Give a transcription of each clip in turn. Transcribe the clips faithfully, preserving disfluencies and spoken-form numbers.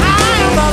I'm on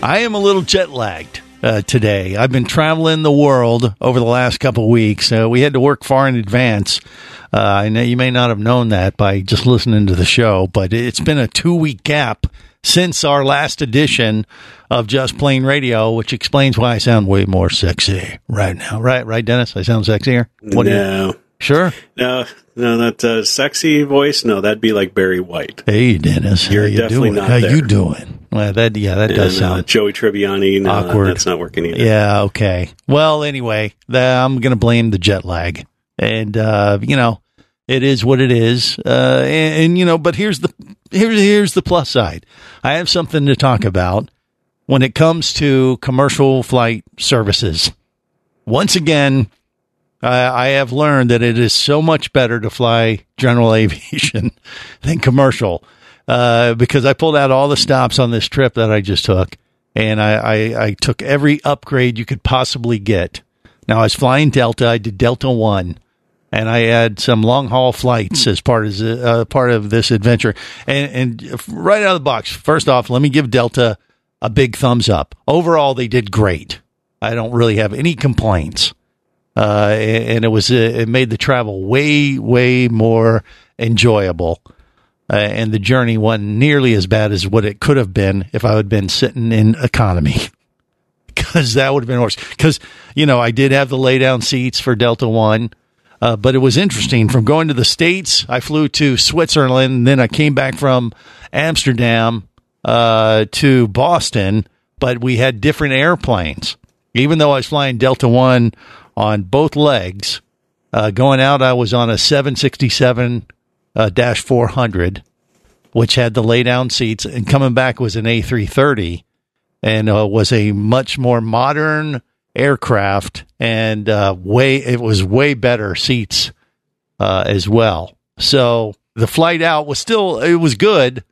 I am a little jet-lagged uh, today. I've been traveling the world over the last couple of weeks. Uh, we had to work far in advance. Uh, I know you may not have known that by just listening to the show, but it's been a two-week gap since our last edition of Just Plane Radio, which explains why I sound way more sexy right now. Right, right, Dennis? I sound sexier? What no. Do you, sure? No, no, that uh, sexy voice, no, that'd be like Barry White. Hey, Dennis, You're how you definitely doing? Not how there. you doing? Well, that, yeah, that and, does sound uh, Joey Tribbiani, no, awkward. That's not working either. Yeah, okay. Well, anyway, the, I'm going to blame the jet lag. And, uh, you know, it is what it is. Uh, and, and, you know, but here's the... Here, here's the plus side. I have something to talk about when it comes to commercial flight services. Once again, uh, I have learned that it is so much better to fly general aviation than commercial uh, because I pulled out all the stops on this trip that I just took, and I, I, I took every upgrade you could possibly get. Now, I was flying Delta. I did Delta One. And I had some long-haul flights as part of, uh, part of this adventure. And, and right out of the box, first off, let me give Delta a big thumbs up. Overall, they did great. I don't really have any complaints. Uh, and it was uh, it made the travel way, way more enjoyable. Uh, and the journey wasn't nearly as bad as what it could have been if I had been sitting in economy. Because that would have been worse. Because, you know, I did have the lay-down seats for Delta One. Uh, but it was interesting. From going to the States, I flew to Switzerland, and then I came back from Amsterdam uh, to Boston, but we had different airplanes. Even though I was flying Delta One on both legs, uh, going out, I was on a seven sixty-seven dash four hundred, uh, which had the lay-down seats, and coming back was an A three thirty, and uh, was a much more modern aircraft, and uh way it was way better seats uh as well. So the flight out was still it was good,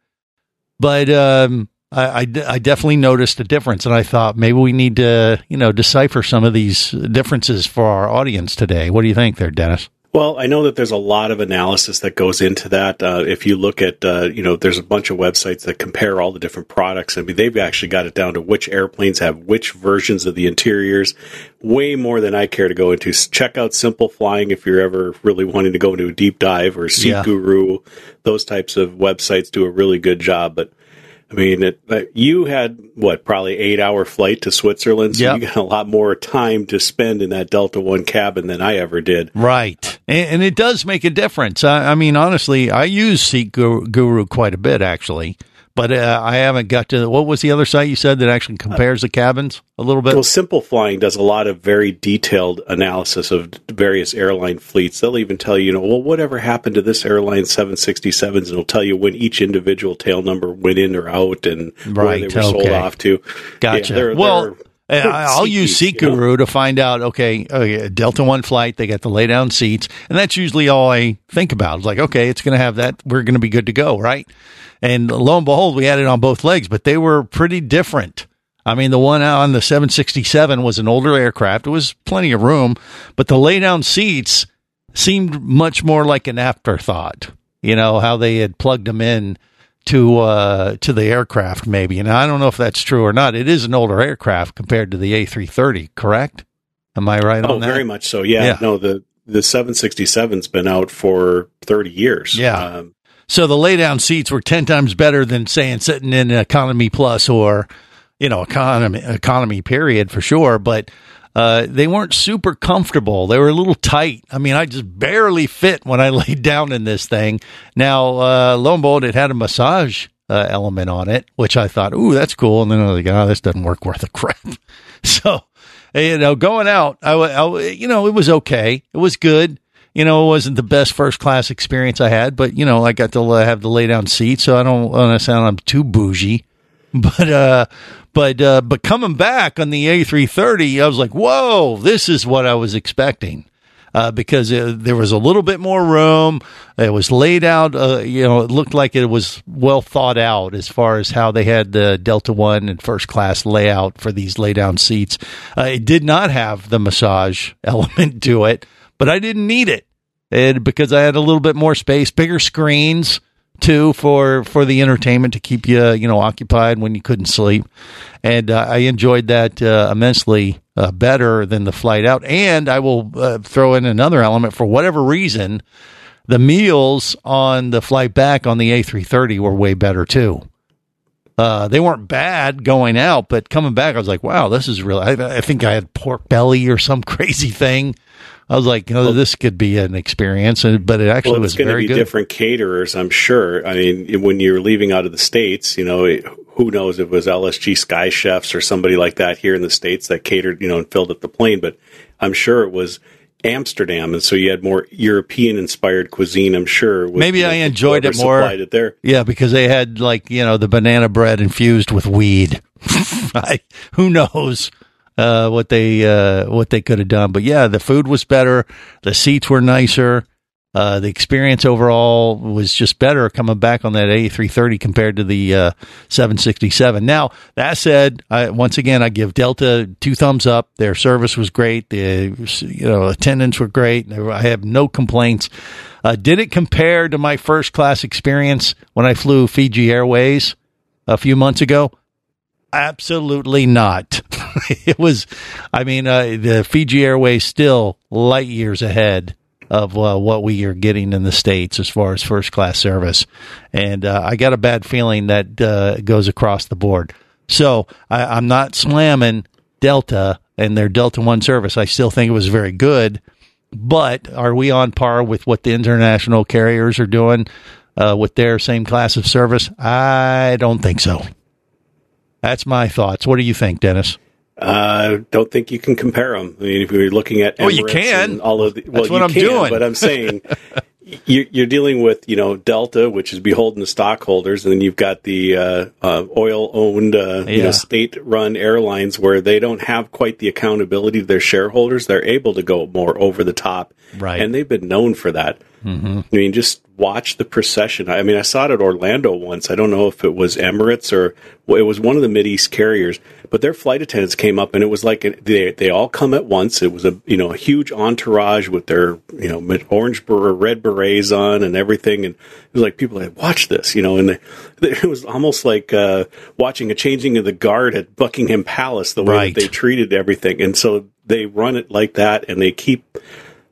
but um I, I, I definitely noticed a difference, and I thought maybe we need to you know decipher some of these differences for our audience today. What do you think there, Dennis? Well, I know that there's a lot of analysis that goes into that. Uh, if you look at, uh, you know, there's a bunch of websites that compare all the different products. I mean, they've actually got it down to which airplanes have which versions of the interiors, way more than I care to go into. Check out Simple Flying if you're ever really wanting to go into a deep dive, or SeatGuru. Yeah. Those types of websites do a really good job. But, I mean, it, you had, what, probably eight-hour flight to Switzerland, so yep. You got a lot more time to spend in that Delta One cabin than I ever did. Right. And it does make a difference. I mean, honestly, I use SeatGuru quite a bit, actually. But uh, I haven't got to... What was the other site you said that actually compares the cabins a little bit? Well, Simple Flying does a lot of very detailed analysis of various airline fleets. They'll even tell you, you know, well, whatever happened to this airline seven sixty-sevens, and it'll tell you when each individual tail number went in or out and right. Where they were sold okay. off to. Gotcha. Yeah, they're, well, they're I'll seat, use SeatGuru you know? to find out, okay, okay, Delta One flight, they got the lay-down seats, and that's usually all I think about. It's like, okay, it's going to have that. We're going to be good to go, right? And lo and behold, we had it on both legs, but they were pretty different. I mean, the one on the seven sixty-seven was an older aircraft. It was plenty of room, but the lay-down seats seemed much more like an afterthought, you know, how they had plugged them in to uh, to the aircraft maybe. And I don't know if that's true or not. It is an older aircraft compared to the A three thirty, correct? Am I right oh, on that? Oh, very much so, yeah. yeah. No, the, the seven sixty-seven's been out for thirty years. Yeah. Um, So the lay-down seats were ten times better than, saying, sitting in economy plus or, you know, economy economy period for sure. But uh, they weren't super comfortable. They were a little tight. I mean, I just barely fit when I laid down in this thing. Now, uh, lo and behold, it had a massage uh, element on it, which I thought, ooh, that's cool. And then I was like, oh, this doesn't work worth a crap. So, you know, going out, I, I, you know, it was okay. It was good. You know, it wasn't the best first class experience I had, but, you know, I got to have the lay down seat. So I don't want to sound I'm too bougie. But, uh, but, uh, but coming back on the A three thirty, I was like, whoa, this is what I was expecting. Uh, because it, there was a little bit more room. It was laid out. Uh, you know, it looked like it was well thought out as far as how they had the Delta One and first class layout for these lay down seats. Uh, it did not have the massage element to it, but I didn't need it, it because I had a little bit more space, bigger screens too for, for the entertainment to keep you, you know, occupied when you couldn't sleep. And uh, I enjoyed that uh, immensely. Uh, better than the flight out. And I will uh, throw in another element. For whatever reason, the meals on the flight back on the A three thirty were way better too. Uh, they weren't bad going out, but coming back, I was like, wow, this is really, I, I think I had pork belly or some crazy thing. I was like, you know, well, this could be an experience, but it actually well, was very good. It's going to be different caterers, I'm sure. I mean, when you're leaving out of the States, you know, it, who knows if it was L S G Sky Chefs or somebody like that here in the States that catered, you know, and filled up the plane. But I'm sure it was Amsterdam, and so you had more European-inspired cuisine, I'm sure. With, Maybe you know, I enjoyed it more. It there. Yeah, because they had, like, you know, the banana bread infused with weed. I, who knows? Uh, what they uh, what they could have done, but yeah, the food was better, the seats were nicer, uh, the experience overall was just better coming back on that A three thirty compared to the uh, seven sixty-seven. Now that said, I, once again, I give Delta two thumbs up. Their service was great. The you know attendants were great. I have no complaints. Uh, did it compare to my first class experience when I flew Fiji Airways a few months ago? Absolutely not. It was, I mean, uh, the Fiji Airways still light years ahead of uh, what we are getting in the States as far as first class service. And uh, I got a bad feeling that uh, goes across the board. So I, I'm not slamming Delta and their Delta One service. I still think it was very good. But are we on par with what the international carriers are doing uh, with their same class of service? I don't think so. That's my thoughts. What do you think, Dennis? I uh, don't think you can compare them. I mean, if we were looking at Emirates oh, you can. And all of the, well, that's what you I'm can, doing. But I'm saying you, you're dealing with you know Delta, which is beholden to stockholders, and then you've got the uh, uh, oil-owned, uh, yeah. you know, state-run airlines where they don't have quite the accountability to their shareholders. They're able to go more over the top, right? And they've been known for that. Mm-hmm. I mean, just watch the procession. I mean, I saw it at Orlando once. I don't know if it was Emirates or well, it was one of the Mideast carriers, but their flight attendants came up and it was like they they all come at once. It was a you know a huge entourage with their you know orange or red berets on and everything, and it was like people like watch this, you know, and they, it was almost like uh, watching a changing of the guard at Buckingham Palace, the way right. that they treated everything, and so they run it like that, and they keep.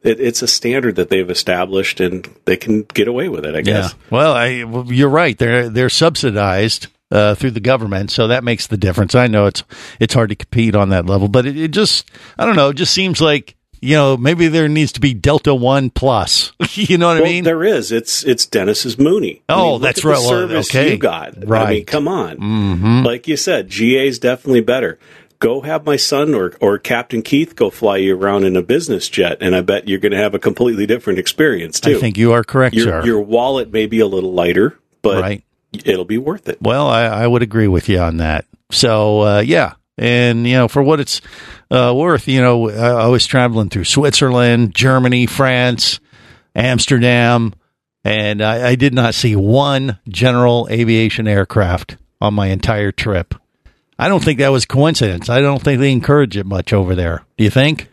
It, it's a standard that they've established, and they can get away with it, I guess. Yeah. Well, I, well, you're right. They're they're subsidized uh, through the government, so that makes the difference. I know it's it's hard to compete on that level, but it, it just, I don't know, it just seems like, you know, maybe there needs to be Delta One Plus. You know what well, I mean? There is. It's it's Dennis's Mooney. Oh, I mean, that's right. The service okay. you got. Right. I mean, come on. Mm-hmm. Like you said, G A's definitely better. Go have my son or, or Captain Keith go fly you around in a business jet, and I bet you're going to have a completely different experience, too. I think you are correct, your, sir. Your wallet may be a little lighter, but right. it'll be worth it. Well, I, I would agree with you on that. So, uh, yeah. And, you know, for what it's uh, worth, you know, I, I was traveling through Switzerland, Germany, France, Amsterdam, and I, I did not see one general aviation aircraft on my entire trip. I don't think that was coincidence. I don't think they encourage it much over there. Do you think?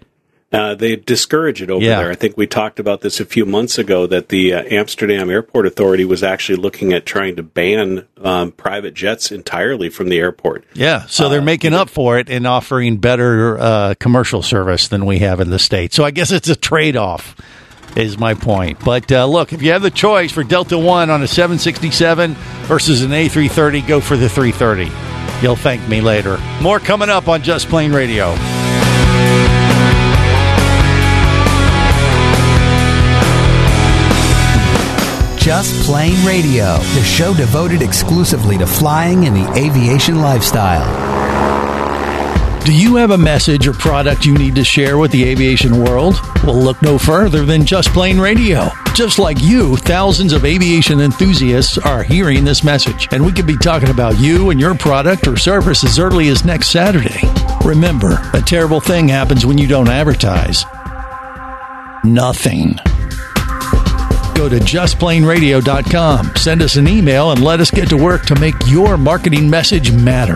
Uh, they discourage it over yeah. there. I think we talked about this a few months ago that the uh, Amsterdam Airport Authority was actually looking at trying to ban um, private jets entirely from the airport. Yeah, so they're uh, making up for it and offering better uh, commercial service than we have in the States. So I guess it's a trade-off. Is my point. But uh, look, if you have the choice for Delta One on a seven sixty-seven versus an A three thirty, go for the three thirty. You'll thank me later. More coming up on Just Plane Radio. Just Plane Radio, the show devoted exclusively to flying and the aviation lifestyle. Do you have a message or product you need to share with the aviation world? Well, look no further than Just Plane Radio. Just like you, thousands of aviation enthusiasts are hearing this message, and we could be talking about you and your product or service as early as next Saturday. Remember, a terrible thing happens when you don't advertise. Nothing. Go to just plane radio dot com, send us an email, and let us get to work to make your marketing message matter.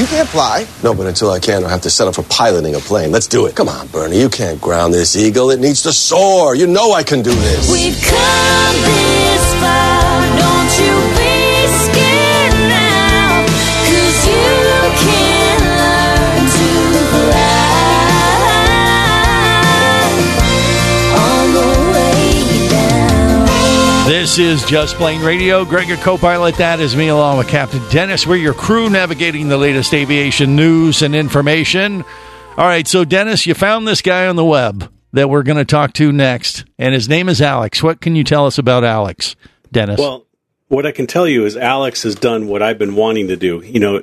You can't fly. No, but until I can, I have to set up for piloting a plane. Let's do it. Come on, Bernie, you can't ground this eagle. It needs to soar. You know I can do this. We've come this far. Don't you be scared now, 'cause you can learn to fly. This is Just Plane Radio. Greg, your co-pilot. That is me, along with Captain Dennis. We're your crew navigating the latest aviation news and information. All right, so Dennis, you found this guy on the web that we're going to talk to next, and his name is Alex. What can you tell us about Alex, Dennis? Well, what I can tell you is Alex has done what I've been wanting to do. You know,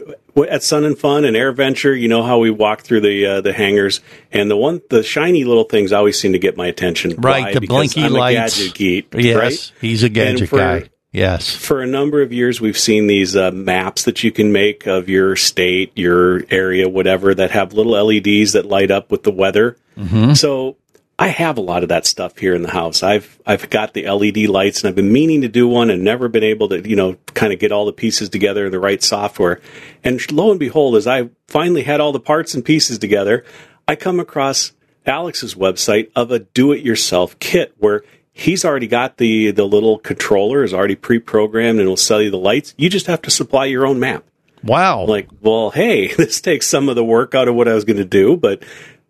at Sun and Fun and AirVenture, you know how we walk through the uh, the hangars, and the one the shiny little things always seem to get my attention. Right, Why? the because blinky I'm lights. A gadget geek, yes, right? He's a gadget for, guy. Yes. For a number of years, we've seen these uh, maps that you can make of your state, your area, whatever, that have little L E Ds that light up with the weather. Mm-hmm. So I have a lot of that stuff here in the house. I've I've got the L E D lights, and I've been meaning to do one and never been able to, you know, kind of get all the pieces together in the right software. And lo and behold, as I finally had all the parts and pieces together, I come across Alex's website of a do-it-yourself kit where he's already got the, the little controller, is already pre-programmed, and will sell you the lights. You just have to supply your own map. Wow. Like, well, hey, this takes some of the work out of what I was going to do, but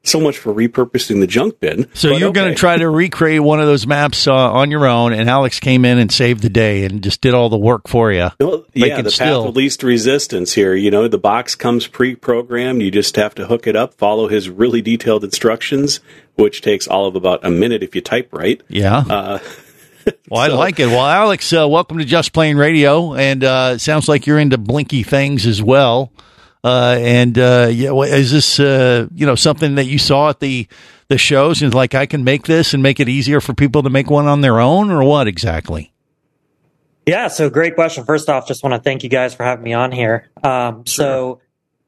so much for repurposing the junk bin. So you're okay. going to try to recreate one of those maps uh, on your own, and Alex came in and saved the day and just did all the work for you. Well, yeah, the still... path of least resistance here. You know, the box comes pre-programmed. You just have to hook it up, follow his really detailed instructions, which takes all of about a minute if you type right. Yeah. Uh, well, I so. like it. Well, Alex, uh, welcome to Just Plane Radio, and uh, it sounds like you're into blinky things as well. Uh, and, uh, yeah, is this, uh, you know, something that you saw at the, the shows and like, I can make this and make it easier for people to make one on their own, or what exactly? Yeah. So great question. First off, just want to thank you guys for having me on here. Um, sure. So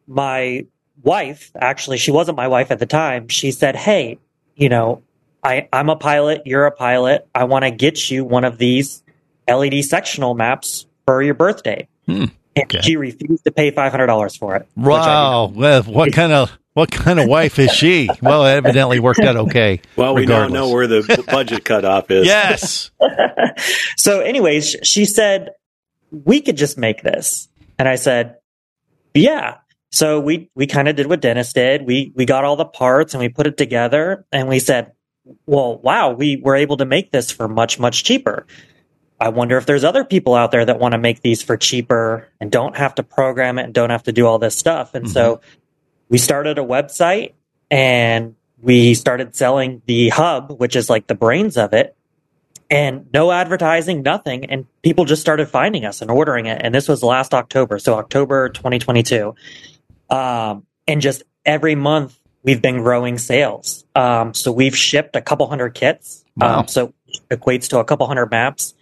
my wife, actually, she wasn't my wife at the time. She said, hey, you know, I, I'm a pilot. You're a pilot. I want to get you one of these L E D sectional maps for your birthday. Hmm. Okay. She refused to pay five hundred dollars for it. Wow! Well, what kind of What kind of wife is she? Well, it evidently worked out okay. Well, we now know where the budget cutoff is. Yes. So anyways, she said, we could just make this. And I said, yeah. So we, we kind of did what Dennis did. We we got all the parts and we put it together. And we said, well, wow, we were able to make this for much, much cheaper. I wonder if there's other people out there that want to make these for cheaper and don't have to program it and don't have to do all this stuff. And mm-hmm. so we started a website and we started selling the hub, which is like the brains of it, and no advertising, nothing. And people just started finding us and ordering it. And this was last October. So October twenty twenty-two. Um, and just every month we've been growing sales. Um, so we've shipped a couple hundred kits. Wow. Um, so it equates to a couple hundred maps.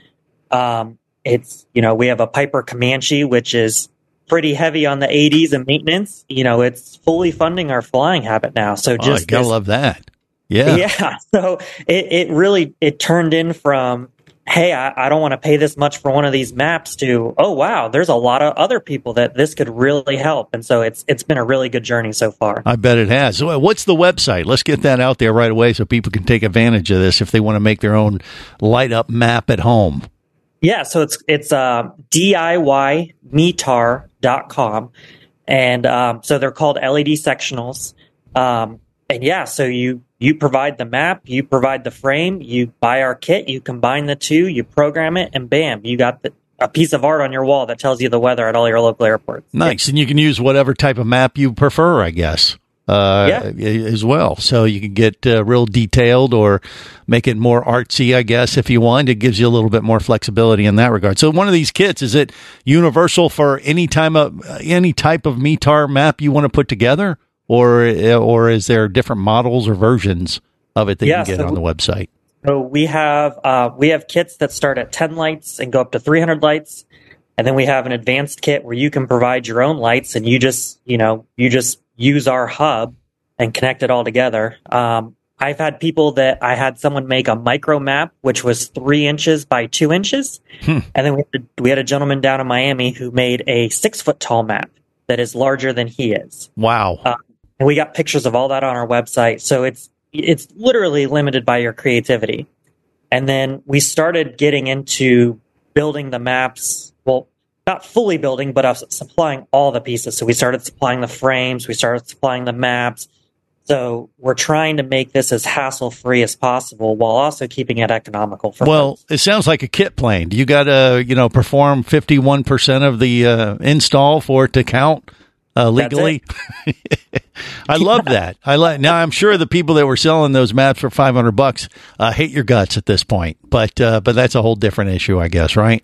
Um, it's, you know, we have a Piper Comanche, which is pretty heavy on the eighties and maintenance. You know, it's fully funding our flying habit now. So just, oh, I gotta this, love that. Yeah. Yeah. So it, it really, it turned in from, hey, I, I don't want to pay this much for one of these maps to, oh, wow, there's a lot of other people that this could really help. And so it's, it's been a really good journey so far. I bet it has. So what's the website? Let's get that out there right away so people can take advantage of this if they want to make their own light up map at home. Yeah, so it's it's uh, D I Y METAR dot com, and um, so they're called L E D sectionals. Um, and yeah, so you, you provide the map, you provide the frame, you buy our kit, you combine the two, you program it, and bam, you got the, a piece of art on your wall that tells you the weather at all your local airports. Nice, yeah. And you can use whatever type of map you prefer, I guess. Uh, yeah. As well. So you can get uh, real detailed or make it more artsy, I guess, if you want. It gives you a little bit more flexibility in that regard. So one of these kits, is it universal for any time of, any type of METAR map you want to put together? Or or is there different models or versions of it that yeah, you can get so on the website? So we have, uh, we have kits that start at ten lights and go up to three hundred lights. And then we have an advanced kit where you can provide your own lights and you just, you know, you just use our hub and connect it all together. Um, I've had people that I had someone make a micro map, which was three inches by two inches. Hmm. And then we had, we had a gentleman down in Miami who made a six foot tall map that is larger than he is. Wow. Uh, and we got pictures of all that on our website. So it's, it's literally limited by your creativity. And then we started getting into building the maps. Well, not fully building, but us supplying all the pieces. So we started supplying the frames. We started supplying the maps. So we're trying to make this as hassle-free as possible while also keeping it economical for Well, folks. It sounds like a kit plane. You got to, you know, perform fifty-one percent of the uh, install for it to count uh, legally. I love yeah. that. I like. Now, I'm sure the people that were selling those maps for five hundred bucks uh, hate your guts at this point. But uh, but that's a whole different issue, I guess, right?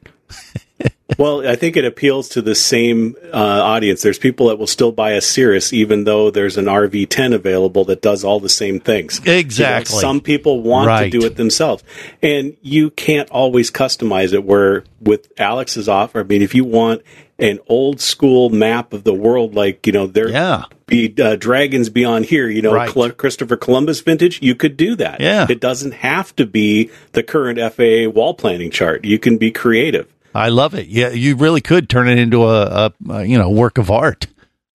Well, I think it appeals to the same uh, audience. There's people that will still buy a Cirrus, even though there's an R V ten available that does all the same things. Exactly. You know, some people want right. to do it themselves. And you can't always customize it, where with Alex's offer, I mean, if you want an old-school map of the world, like, you know, there yeah. be uh, dragons beyond here, you know, right. Cl- Christopher Columbus vintage, you could do that. Yeah. It doesn't have to be the current F A A wall planning chart. You can be creative. I love it. Yeah, you really could turn it into a, a, a you know, work of art.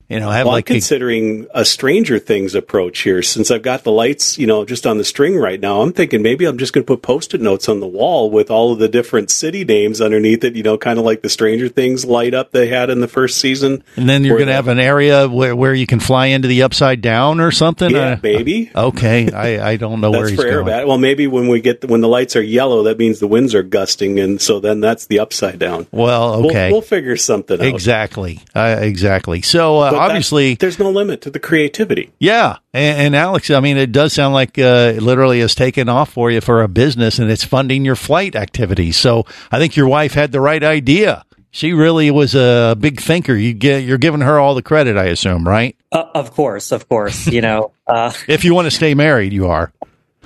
You know, have well, like I'm considering a, a Stranger Things approach here, since I've got the lights, you know, just on the string right now. I'm thinking maybe I'm just going to put Post-it notes on the wall with all of the different city names underneath it. You know, kind of like the Stranger Things light up they had in the first season. And then you're going to have an area where, where you can fly into the Upside Down or something. Yeah, uh, baby. Okay, I, I don't know where he's going. That's for Airbat. Well, maybe when we get the, when the lights are yellow, that means the winds are gusting, and so then that's the Upside Down. Well, okay, we'll, we'll figure something out. Exactly, uh, exactly. So. Uh, Obviously, that, there's no limit to the creativity. Yeah. And, and Alex, I mean, it does sound like uh, it literally has taken off for you for a business, and it's funding your flight activities. So I think your wife had the right idea. She really was a big thinker. You get, you're giving her all the credit, I assume, right? Uh, of course. Of course. You know, uh, if you want to stay married, you are.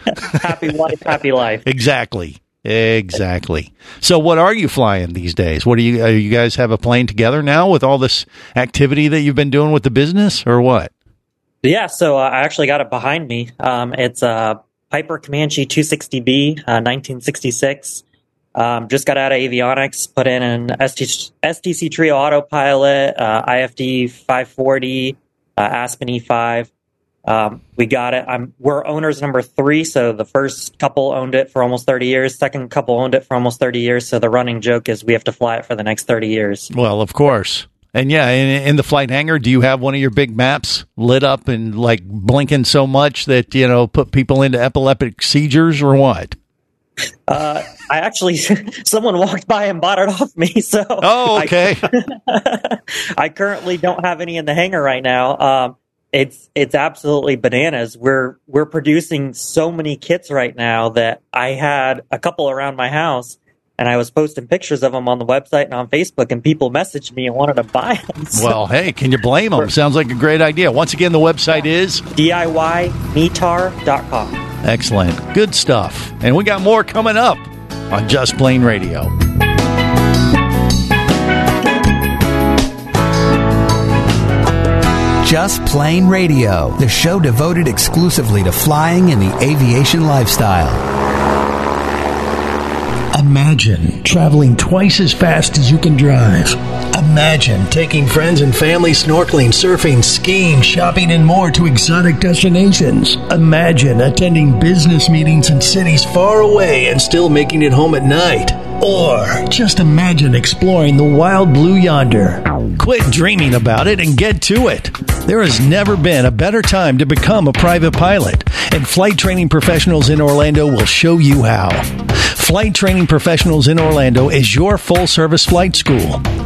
Happy wife, happy life. Exactly. Exactly. So what are you flying these days? What do you, you guys have a plane together now with all this activity that you've been doing with the business, or what? Yeah, so uh, I actually got it behind me. Um, it's a Piper Comanche two sixty B, uh, nineteen sixty-six. Um, just got out of avionics, put in an S T C Trio autopilot, uh, I F D five forty, uh, Aspen E five. Um, we got it. I'm, we're owners number three, so the first couple owned it for almost thirty years. Second couple owned it for almost thirty years, so the running joke is we have to fly it for the next thirty years. Well, of course. And yeah, in, in the flight hangar, do you have one of your big maps lit up and like blinking so much that, you know, put people into epileptic seizures or what? Uh, I actually, someone walked by and bought it off me. So oh, okay. I, I currently don't have any in the hangar right now. Um, It's it's absolutely bananas. We're we're producing so many kits right now that I had a couple around my house, and I was posting pictures of them on the website and on Facebook, and people messaged me and wanted to buy them. So well, hey, can you blame them? Sounds like a great idea. Once again, the website is D I Y metar dot com. Excellent. Good stuff. And we got more coming up on Just Plane Radio. Just Plane Radio, the show devoted exclusively to flying and the aviation lifestyle. Imagine traveling twice as fast as you can drive. Imagine taking friends and family snorkeling, surfing, skiing, shopping, and more to exotic destinations. Imagine attending business meetings in cities far away and still making it home at night. Or just imagine exploring the wild blue yonder. Quit dreaming about it and get to it. There has never been a better time to become a private pilot, and Flight Training Professionals in Orlando will show you how. Flight Training Professionals in Orlando is your full-service flight school.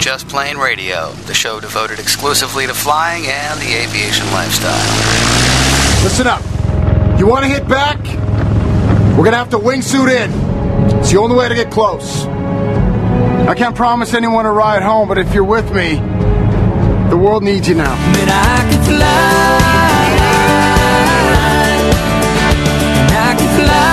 Just Plane Radio, the show devoted exclusively to flying and the aviation lifestyle. Listen up. You want to hit back? We're going to have to wingsuit in. It's the only way to get close. I can't promise anyone a ride home, but if you're with me, the world needs you now. But I can fly. I can fly.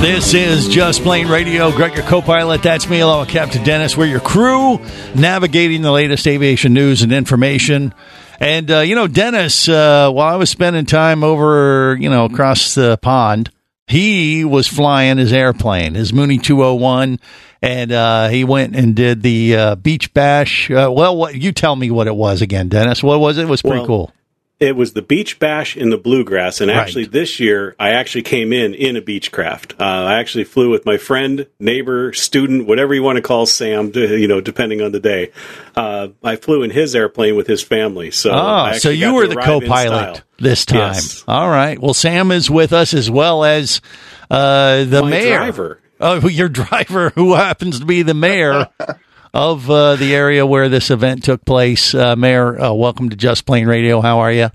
This is Just Plane Radio. Greg, your co-pilot. That's me, along with Captain Dennis. We're your crew, navigating the latest aviation news and information. And, uh, you know, Dennis, uh, while I was spending time over, you know, across the pond, he was flying his airplane, his Mooney two oh one, and uh, he went and did the uh, Beach Bash. Uh, well, what, you tell me what it was again, Dennis. What was it? It was pretty well, cool. It was the Beach Bash in the Bluegrass, and actually right. This year I actually came in in a Beechcraft. Uh, I actually flew with my friend, neighbor, student, whatever you want to call Sam, you know, depending on the day. Uh, I flew in his airplane with his family. So, oh, so you were the co-pilot this time. Yes. All right. Well, Sam is with us as well as uh, the my mayor. Driver. Oh, your driver, who happens to be the mayor. Of uh, the area where this event took place. Uh, Mayor, uh, welcome to Just Plane Radio. How are you?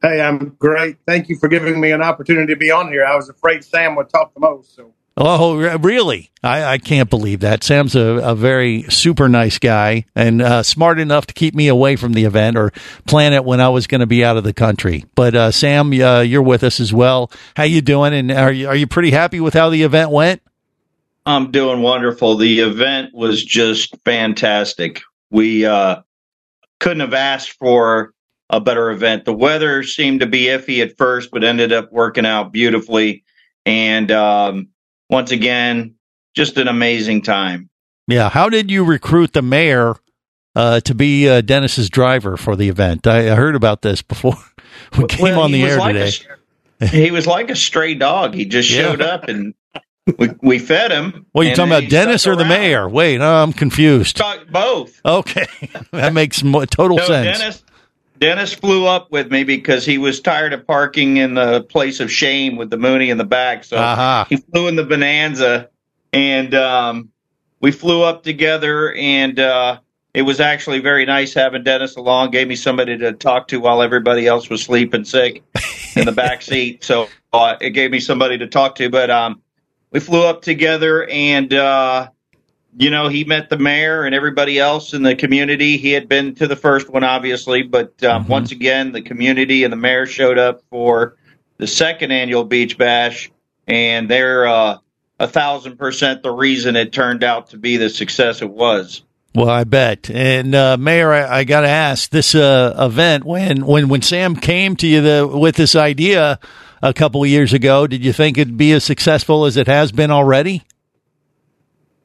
Hey, I'm great. Thank you for giving me an opportunity to be on here. I was afraid Sam would talk the most. So. Oh, really? I, I can't believe that. Sam's a, a very super nice guy and uh, smart enough to keep me away from the event or plan it when I was going to be out of the country. But uh, Sam, uh, you're with us as well. How you doing? And are you, are you pretty happy with how the event went? I'm doing wonderful. The event was just fantastic. We uh, couldn't have asked for a better event. The weather seemed to be iffy at first, but ended up working out beautifully. And um, once again, just an amazing time. Yeah. How did you recruit the mayor uh, to be uh, Dennis's driver for the event? I, I heard about this before we came well, on the air like today. A, he was like a stray dog. He just showed yeah. up and... We we fed him. Well, you're talking about Dennis or the mayor? Wait, no, I'm confused. Both. Okay, that makes total so sense. Dennis, Dennis flew up with me because he was tired of parking in the place of shame with the Mooney in the back. So uh-huh. He flew in the Bonanza, and um, we flew up together, and uh, it was actually very nice having Dennis along. Gave me somebody to talk to while everybody else was sleeping sick in the back seat. So uh, it gave me somebody to talk to. But um, we flew up together, and uh, you know, he met the mayor and everybody else in the community. He had been to the first one, obviously, but um, mm-hmm. once again, the community and the mayor showed up for the second annual Beach Bash, and they're uh, a thousand percent the reason it turned out to be the success it was. Well, I bet. And uh, Mayor, I, I got to ask this uh, event. When, when, when Sam came to you the, with this idea a couple of years ago, did you think it'd be as successful as it has been already?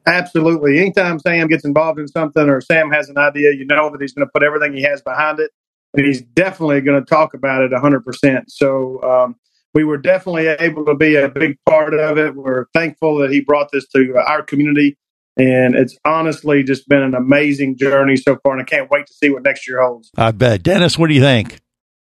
Absolutely. Anytime Sam gets involved in something or Sam has an idea, you know that he's going to put everything he has behind it, and he's definitely going to talk about it one hundred percent. So um, we were definitely able to be a big part of it. We're thankful that he brought this to our community. And it's honestly just been an amazing journey so far, and I can't wait to see what next year holds. I bet. Dennis, what do you think?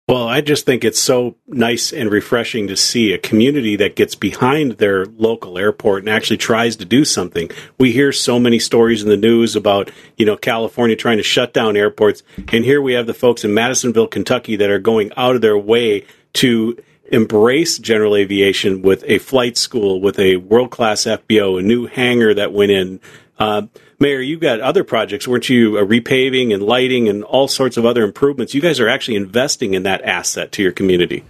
Well, I just think it's so nice and refreshing to see a community that gets behind their local airport and actually tries to do something. We hear so many stories in the news about, you know, California trying to shut down airports, and here we have the folks in Madisonville, Kentucky that are going out of their way to embrace general aviation with a flight school, with a world-class F B O, a new hangar that went in. Uh, Mayor, you got other projects, weren't you? Uh, repaving and lighting and all sorts of other improvements. You guys are actually investing in that asset to your community.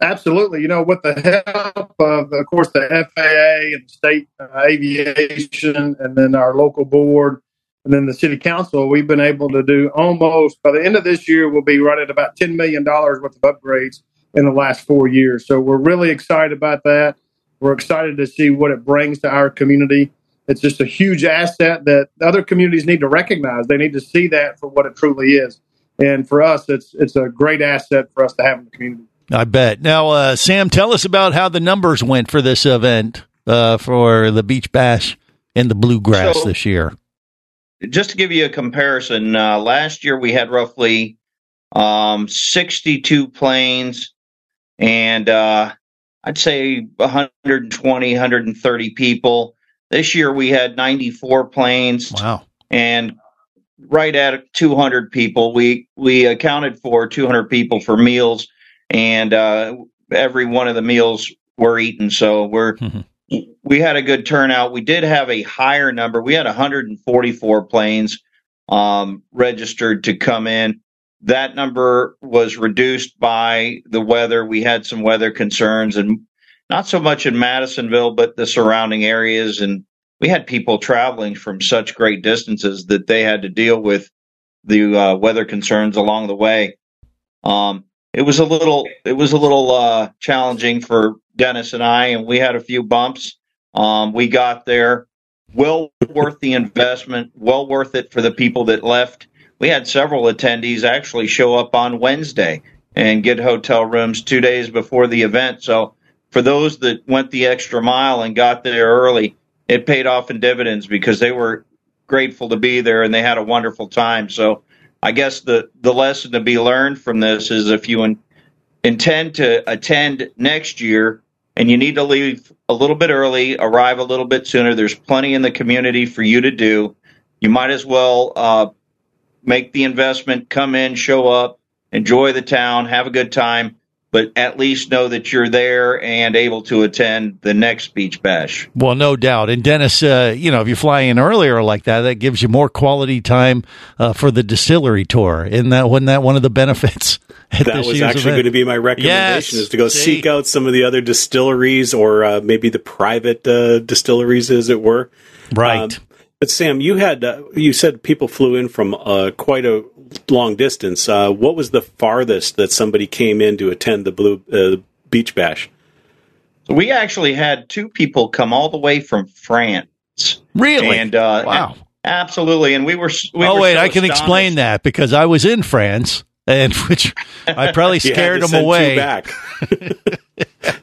Absolutely. You know, with the help of, of course, the F A A and state uh, aviation, and then our local board, and then the city council, we've been able to do almost, by the end of this year, we'll be right at about ten million dollars worth of upgrades in the last four years. So we're really excited about that. We're excited to see what it brings to our community. It's just a huge asset that other communities need to recognize. They need to see that for what it truly is. And for us, it's it's a great asset for us to have in the community. I bet. Now, uh, Sam, tell us about how the numbers went for this event, uh, for the Beach Bash in the Bluegrass so, this year. Just to give you a comparison, uh, last year we had roughly um, sixty-two planes, and uh, I'd say one hundred twenty, one hundred thirty people. This year we had ninety-four planes. Wow. And right at two hundred people. We we accounted for two hundred people for meals, and uh, every one of the meals were eaten. So we're mm-hmm. we had a good turnout. We did have a higher number. We had one hundred forty-four planes um, registered to come in. That number was reduced by the weather. We had some weather concerns, and not so much in Madisonville, but the surrounding areas. And we had people traveling from such great distances that they had to deal with the uh, weather concerns along the way. Um, it was a little, it was a little uh, challenging for Dennis and I, and we had a few bumps. Um, we got there. Well worth the investment. Well worth it for the people that left. We had several attendees actually show up on Wednesday and get hotel rooms two days before the event. So for those that went the extra mile and got there early, it paid off in dividends because they were grateful to be there and they had a wonderful time. So I guess the, the lesson to be learned from this is if you in, intend to attend next year and you need to leave a little bit early, arrive a little bit sooner, there's plenty in the community for you to do. You might as well uh, make the investment, come in, show up, enjoy the town, have a good time, but at least know that you're there and able to attend the next Beach Bash. Well, no doubt. And Dennis, uh, you know, if you fly in earlier like that, that gives you more quality time uh, for the distillery tour. Isn't that, wasn't that one of the benefits? That was actually event? Going to be my recommendation, yes, is to go see. seek out some of the other distilleries or uh, maybe the private uh, distilleries, as it were. Right. Um, But Sam, you had uh, you said people flew in from uh, quite a long distance. Uh, what was the farthest that somebody came in to attend the Blue uh, Beach Bash? We actually had two people come all the way from France. Really? And uh, wow! And, absolutely. And we were. We oh were wait, so I can explain that because I was in France, and which I probably scared them away. You had to send two back.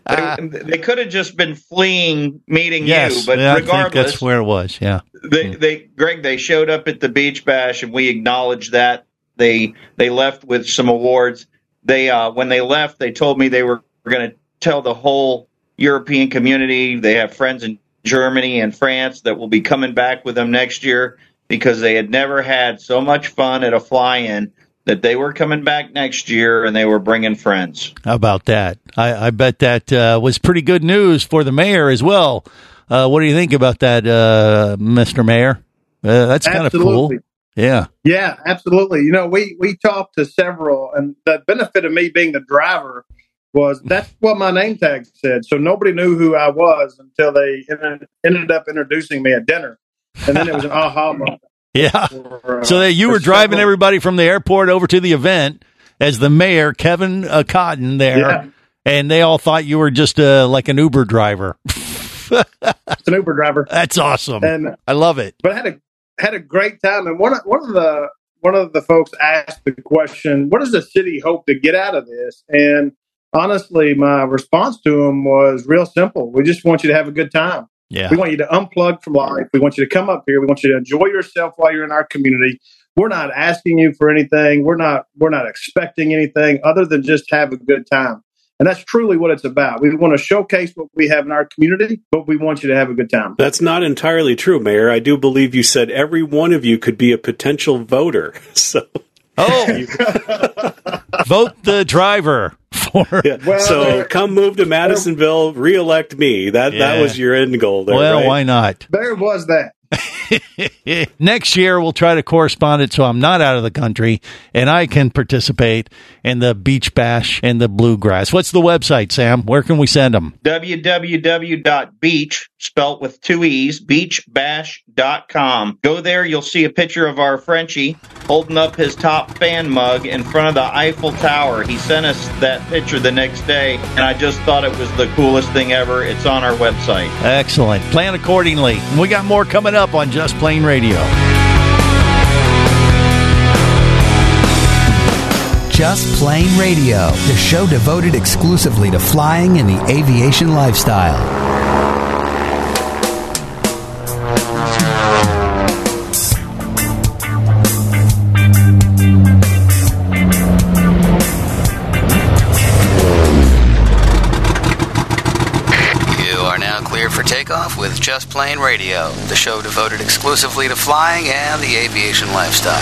Uh, they, they could have just been fleeing meeting yes, you, but yeah, regardless, I think that's where it was. Yeah, they, they, Greg, they showed up at the Beach Bash, and we acknowledged that. They they left with some awards. They uh, when they left, they told me they were, were going to tell the whole European community. They have friends in Germany and France that will be coming back with them next year, because they had never had so much fun at a fly-in that they were coming back next year and they were bringing friends. How about that? I, I bet that uh, was pretty good news for the mayor as well. Uh, what do you think about that, uh, Mister Mayor? Uh, that's kind of cool. Yeah. Yeah, absolutely. You know, we, we talked to several, and the benefit of me being the driver was that's what my name tag said. So nobody knew who I was until they ended, ended up introducing me at dinner. And then it was an aha moment. Yeah. For, uh, so that you were driving several. everybody from the airport over to the event as the mayor, Kevin uh, Cotton, there. Yeah. And they all thought you were just uh, like an Uber driver. It's an Uber driver. That's awesome. And I love it. But I had a had a great time. And one of, one of the one of the folks asked the question, what does the city hope to get out of this? And honestly, my response to him was real simple. We just want you to have a good time. Yeah. We want you to unplug from life. We want you to come up here. We want you to enjoy yourself while you're in our community. We're not asking you for anything. We're not we're not expecting anything other than just have a good time. And that's truly what it's about. We want to showcase what we have in our community, but we want you to have a good time. That's not entirely true, Mayor. I do believe you said every one of you could be a potential voter. So, oh, vote the driver for. Yeah. Well, so come move to Madisonville, reelect me. That yeah. that was your end goal. There, well, right? Why not? There was that. Next year we'll try to correspond it so I'm not out of the country and I can participate in the Beach Bash in the Bluegrass. What's the website, Sam? Where can we send them? w w w dot beach, spelt with two E's, beach bash dot com. Go there, you'll see a picture of our Frenchie holding up his top fan mug in front of the Eiffel Tower. He sent us that picture the next day, and I just thought it was the coolest thing ever. It's on our website. Excellent. Plan accordingly. We got more coming up on Just Plane Radio. Just Plane Radio, the show devoted exclusively to flying and the aviation lifestyle. With Just Plane Radio, the show devoted exclusively to flying and the aviation lifestyle.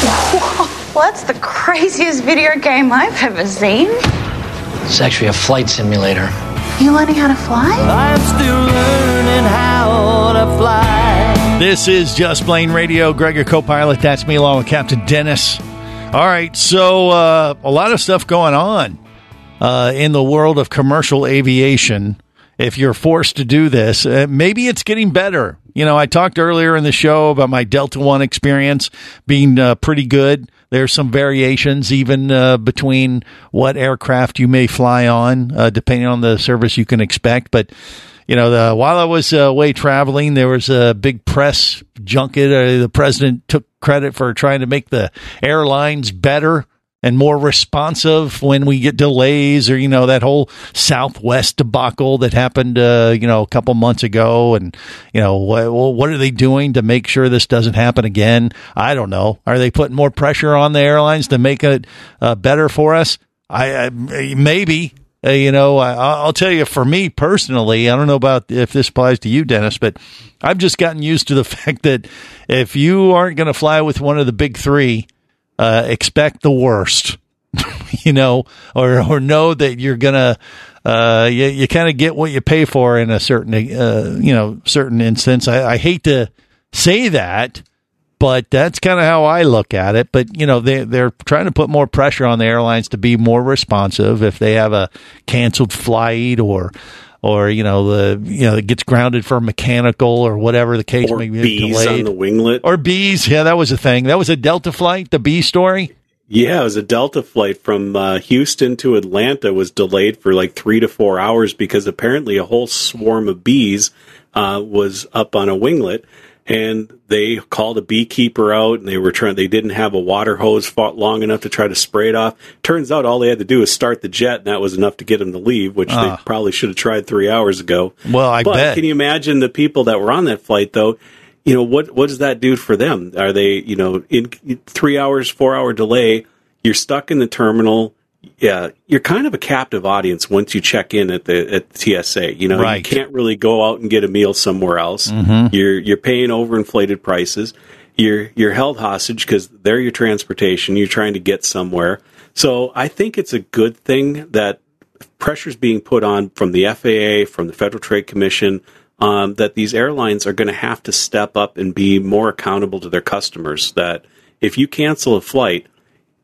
Whoa, well, that's the craziest video game I've ever seen. It's actually a flight simulator. You learning how to fly? I'm still learning how to fly. This is Just Plane Radio. Greg, your co-pilot. That's me, along with Captain Dennis. All right, so uh, a lot of stuff going on uh, in the world of commercial aviation. If you're forced to do this, uh, maybe it's getting better. You know, I talked earlier in the show about my Delta One experience being uh, pretty good. There's some variations even uh, between what aircraft you may fly on, uh, depending on the service you can expect. But, you know, the, while I was uh, away traveling, there was a big press junket. Uh, the president took credit for trying to make the airlines better and more responsive when we get delays, or, you know, that whole Southwest debacle that happened, uh, you know, a couple months ago. And, you know, wh- what are they doing to make sure this doesn't happen again? I don't know. Are they putting more pressure on the airlines to make it uh, better for us? I, I maybe, uh, you know, I, I'll tell you, for me personally, I don't know about if this applies to you, Dennis, but I've just gotten used to the fact that if you aren't going to fly with one of the big three, Uh, expect the worst, you know, or, or know that you're going to, uh, you, you kind of get what you pay for in a certain, uh, you know, certain instance. I, I hate to say that, but that's kind of how I look at it. But, you know, they, they're trying to put more pressure on the airlines to be more responsive if they have a canceled flight or, or, you know, the, you know, it gets grounded for mechanical or whatever the case or may be. Bees delayed. On the winglet. Or bees. Yeah, that was a thing. That was a Delta flight, the bee story. Yeah, it was a Delta flight from uh, Houston to Atlanta, was delayed for like three to four hours because apparently a whole swarm of bees uh, was up on a winglet. And they called a beekeeper out, and they were trying. They didn't have a water hose fought long enough to try to spray it off. Turns out all they had to do was start the jet, and that was enough to get them to leave, which uh. they probably should have tried three hours ago. Well, I but bet. Can you imagine the people that were on that flight, though? You know, what what does that do for them? Are they, you know, in three hours, four hour delay? You're stuck in the terminal. yeah, you're kind of a captive audience once you check in at the at the T S A. You know, right. You can't really go out and get a meal somewhere else. Mm-hmm. You're you're paying overinflated prices. You're you're held hostage because they're your transportation. You're trying to get somewhere. So I think it's a good thing that pressure's being put on from the F A A, from the Federal Trade Commission, um, that these airlines are going to have to step up and be more accountable to their customers. That if you cancel a flight,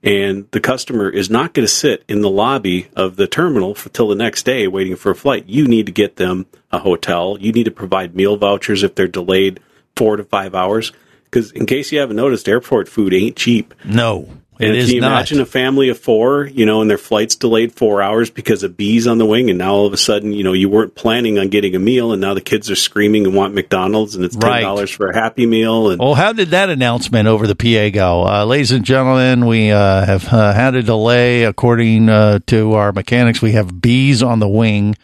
and the customer is not going to sit in the lobby of the terminal until the next day waiting for a flight. You need to get them a hotel. You need to provide meal vouchers if they're delayed four to five hours. Because in case you haven't noticed, airport food ain't cheap. No, it and is not. Can you not. imagine a family of four, you know, and their flight's delayed four hours because of bees on the wing, and now all of a sudden, you know, you weren't planning on getting a meal, and now the kids are screaming and want McDonald's, and it's ten dollars right. for a Happy Meal. And- oh, how did that announcement over the P A go? Uh, ladies and gentlemen, we uh, have uh, had a delay. According uh, to our mechanics, we have bees on the wing.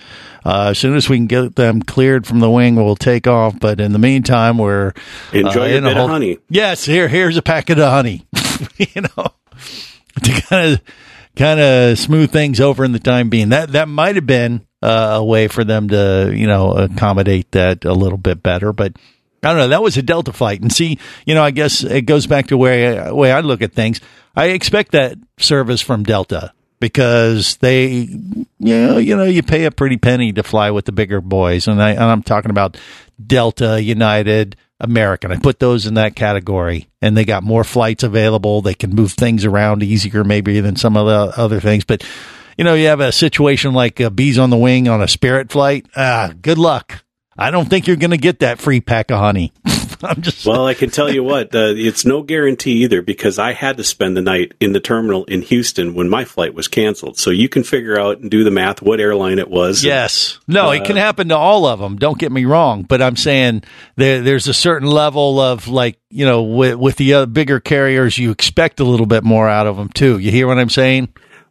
Uh, as soon as we can get them cleared from the wing, we'll take off. But in the meantime, we're enjoying uh, a bit a whole- of honey. Yes, here, here's a packet of honey. You know, to kind of kind of smooth things over in the time being. That that might have been uh, a way for them to, you know, accommodate that a little bit better. But I don't know. That was a Delta flight, and see, you know, I guess it goes back to where way I look at things. I expect that service from Delta. Because they, you know, you know, you pay a pretty penny to fly with the bigger boys, and, I, and I'm talking about Delta, United, American. I put those in that category, and they got more flights available. They can move things around easier, maybe, than some of the other things. But you know, you have a situation like uh, bees on the wing on a Spirit flight. Ah, good luck. I don't think you're going to get that free pack of honey. I'm just well, I can tell you what, uh, it's no guarantee either, because I had to spend the night in the terminal in Houston when my flight was canceled. So you can figure out and do the math what airline it was. Yes. No, uh, it can happen to all of them. Don't get me wrong. But I'm saying there, there's a certain level of, like, you know, with, with the uh, bigger carriers, you expect a little bit more out of them, too. You hear what I'm saying?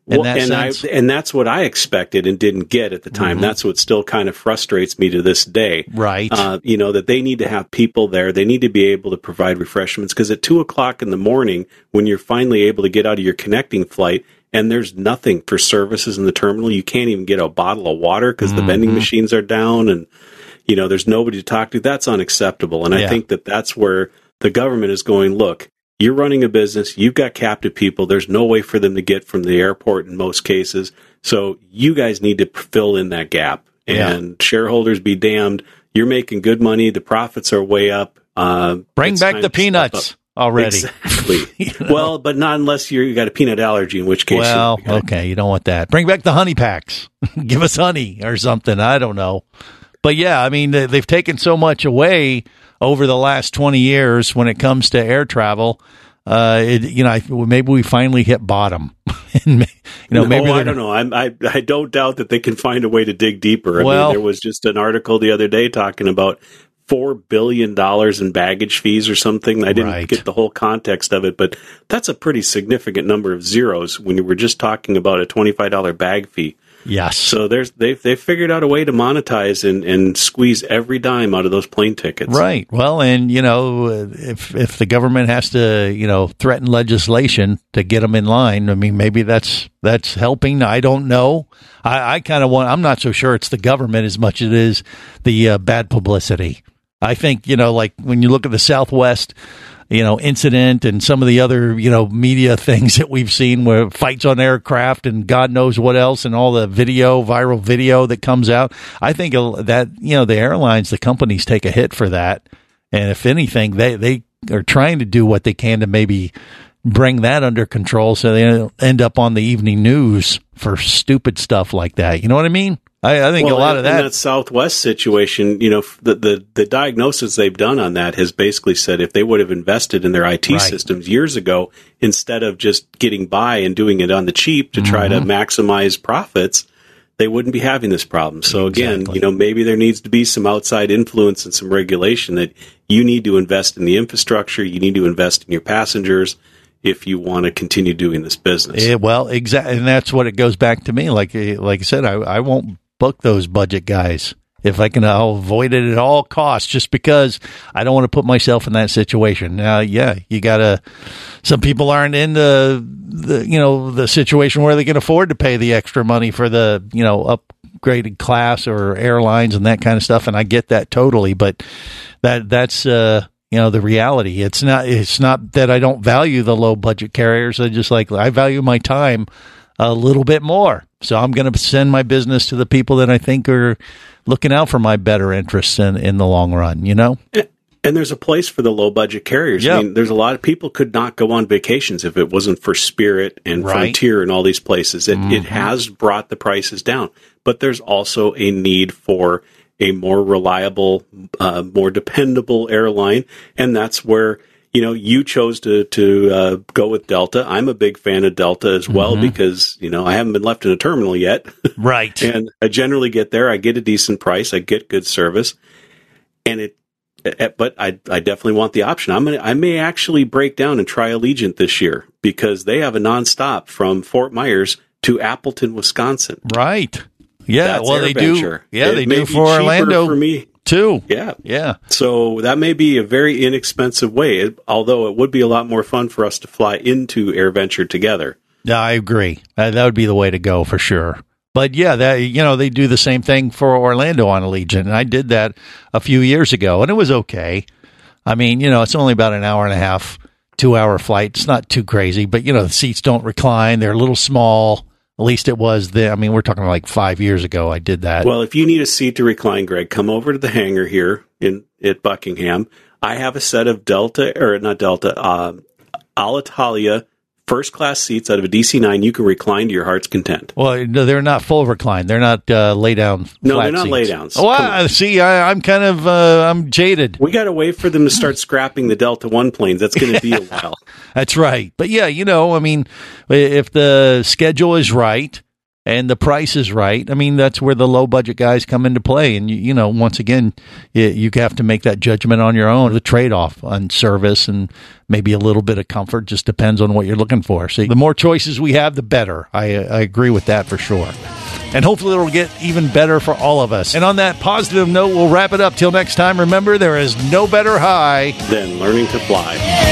Well, and I, and that's what I expected and didn't get at the time. Mm-hmm. That's what still kind of frustrates me to this day. Right. Uh, you know, that they need to have people there. They need to be able to provide refreshments, because at two o'clock in the morning, when you're finally able to get out of your connecting flight and there's nothing for services in the terminal, you can't even get a bottle of water because mm-hmm. the vending machines are down, and, you know, there's nobody to talk to. That's unacceptable. And yeah. I think that that's where the government is going, look, you're running a business, you've got captive people, there's no way for them to get from the airport in most cases, so you guys need to fill in that gap. And yeah. shareholders be damned, you're making good money, the profits are way up. Uh, Bring back the peanuts already. Exactly. You know? Well, but not unless you're, you got a peanut allergy, in which case... Well, you okay, you don't want that. Bring back the honey packs. Give us honey or something, I don't know. But yeah, I mean, they've taken so much away over the last twenty years when it comes to air travel. Uh, it, you know, I, maybe we finally hit bottom. And, you know, no, maybe I don't know. I'm, I I don't doubt that they can find a way to dig deeper. I well, mean, there was just an article the other day talking about four billion dollars in baggage fees or something. I didn't right. get the whole context of it, but that's a pretty significant number of zeros when you were just talking about a twenty-five dollars bag fee. Yes. So there's they've they've figured out a way to monetize and, and squeeze every dime out of those plane tickets. Right. Well, and you know, if if the government has to, you know, threaten legislation to get them in line, I mean, maybe that's that's helping. I don't know. I, I kind of want. I'm not so sure it's the government as much as it is the uh, bad publicity. I think, you know, like when you look at the Southwest, you know, incident and some of the other, you know, media things that we've seen where fights on aircraft and God knows what else and all the video, viral video that comes out. I think that, you know, the airlines, the companies take a hit for that. And if anything, they, they are trying to do what they can to maybe bring that under control so they don't end up on the evening news for stupid stuff like that. You know what I mean? I, I think well, a lot of that, in that Southwest situation, you know, the, the the diagnosis they've done on that has basically said if they would have invested in their I T right. systems years ago, instead of just getting by and doing it on the cheap to mm-hmm. try to maximize profits, they wouldn't be having this problem. So again, exactly. you know, maybe there needs to be some outside influence and some regulation that you need to invest in the infrastructure, you need to invest in your passengers, if you want to continue doing this business. It, well, exactly, and that's what it goes back to me. Like like I said, I, I won't book those budget guys If I can, I'll avoid it at all costs just because I don't want to put myself in that situation. Now, yeah, you got to, some people aren't in the, the, you know, the situation where they can afford to pay the extra money for the, you know, upgraded class or airlines and that kind of stuff. And I get that totally, but that, that's, uh, you know, the reality. It's not, it's not that I don't value the low budget carriers. I just like, I value my time a little bit more. So I'm going to send my business to the people that I think are looking out for my better interests in, in the long run, you know? And, and there's a place for the low-budget carriers. Yep. I mean, there's a lot of people could not go on vacations if it wasn't for Spirit and right. Frontier and all these places. It, mm-hmm. it has brought the prices down. But there's also a need for a more reliable, uh, more dependable airline, and that's where... You know, you chose to to uh, go with Delta. I'm a big fan of Delta as well mm-hmm. because, you know, I haven't been left in a terminal yet. Right. And I generally get there. I get a decent price. I get good service. And it, but I I definitely want the option. I'm gonna, I may actually break down and try Allegiant this year because they have a nonstop from Fort Myers to Appleton, Wisconsin. Right. Yeah. That's well, AirVenture. They do. Yeah, it they may do be for Orlando for me. Too. Yeah. Yeah. So that may be a very inexpensive way, it, although it would be a lot more fun for us to fly into AirVenture together. Yeah, I agree. Uh, that would be the way to go for sure. But yeah, that, you know, they do the same thing for Orlando on Allegiant. And I did that a few years ago and it was okay. I mean, you know, it's only about an hour and a half, two hour flight. It's not too crazy, but you know, the seats don't recline. They're a little small. At least it was the, I mean, we're talking like five years ago I did that. Well, if you need a seat to recline, Greg, come over to the hangar here in at Buckingham. I have a set of Delta, or not Delta, uh, Alitalia first-class seats out of a D C nine you can recline to your heart's content. Well, no, they're not full recline. They're not uh, lay-down No, they're not lay-downs. Oh, I, see, I, I'm kind of, uh, I'm jaded. We got to wait for them to start scrapping the Delta One planes. That's going to be a while. That's right. But, yeah, you know, I mean, if the schedule is right and the price is right, I mean, that's where the low-budget guys come into play. And, you, you know, once again, you, you have to make that judgment on your own, the trade-off on service and maybe a little bit of comfort. Just depends on what you're looking for. See, the more choices we have, the better. I, I agree with that for sure. And hopefully it'll get even better for all of us. And on that positive note, we'll wrap it up. Till next time, remember, there is no better high than learning to fly.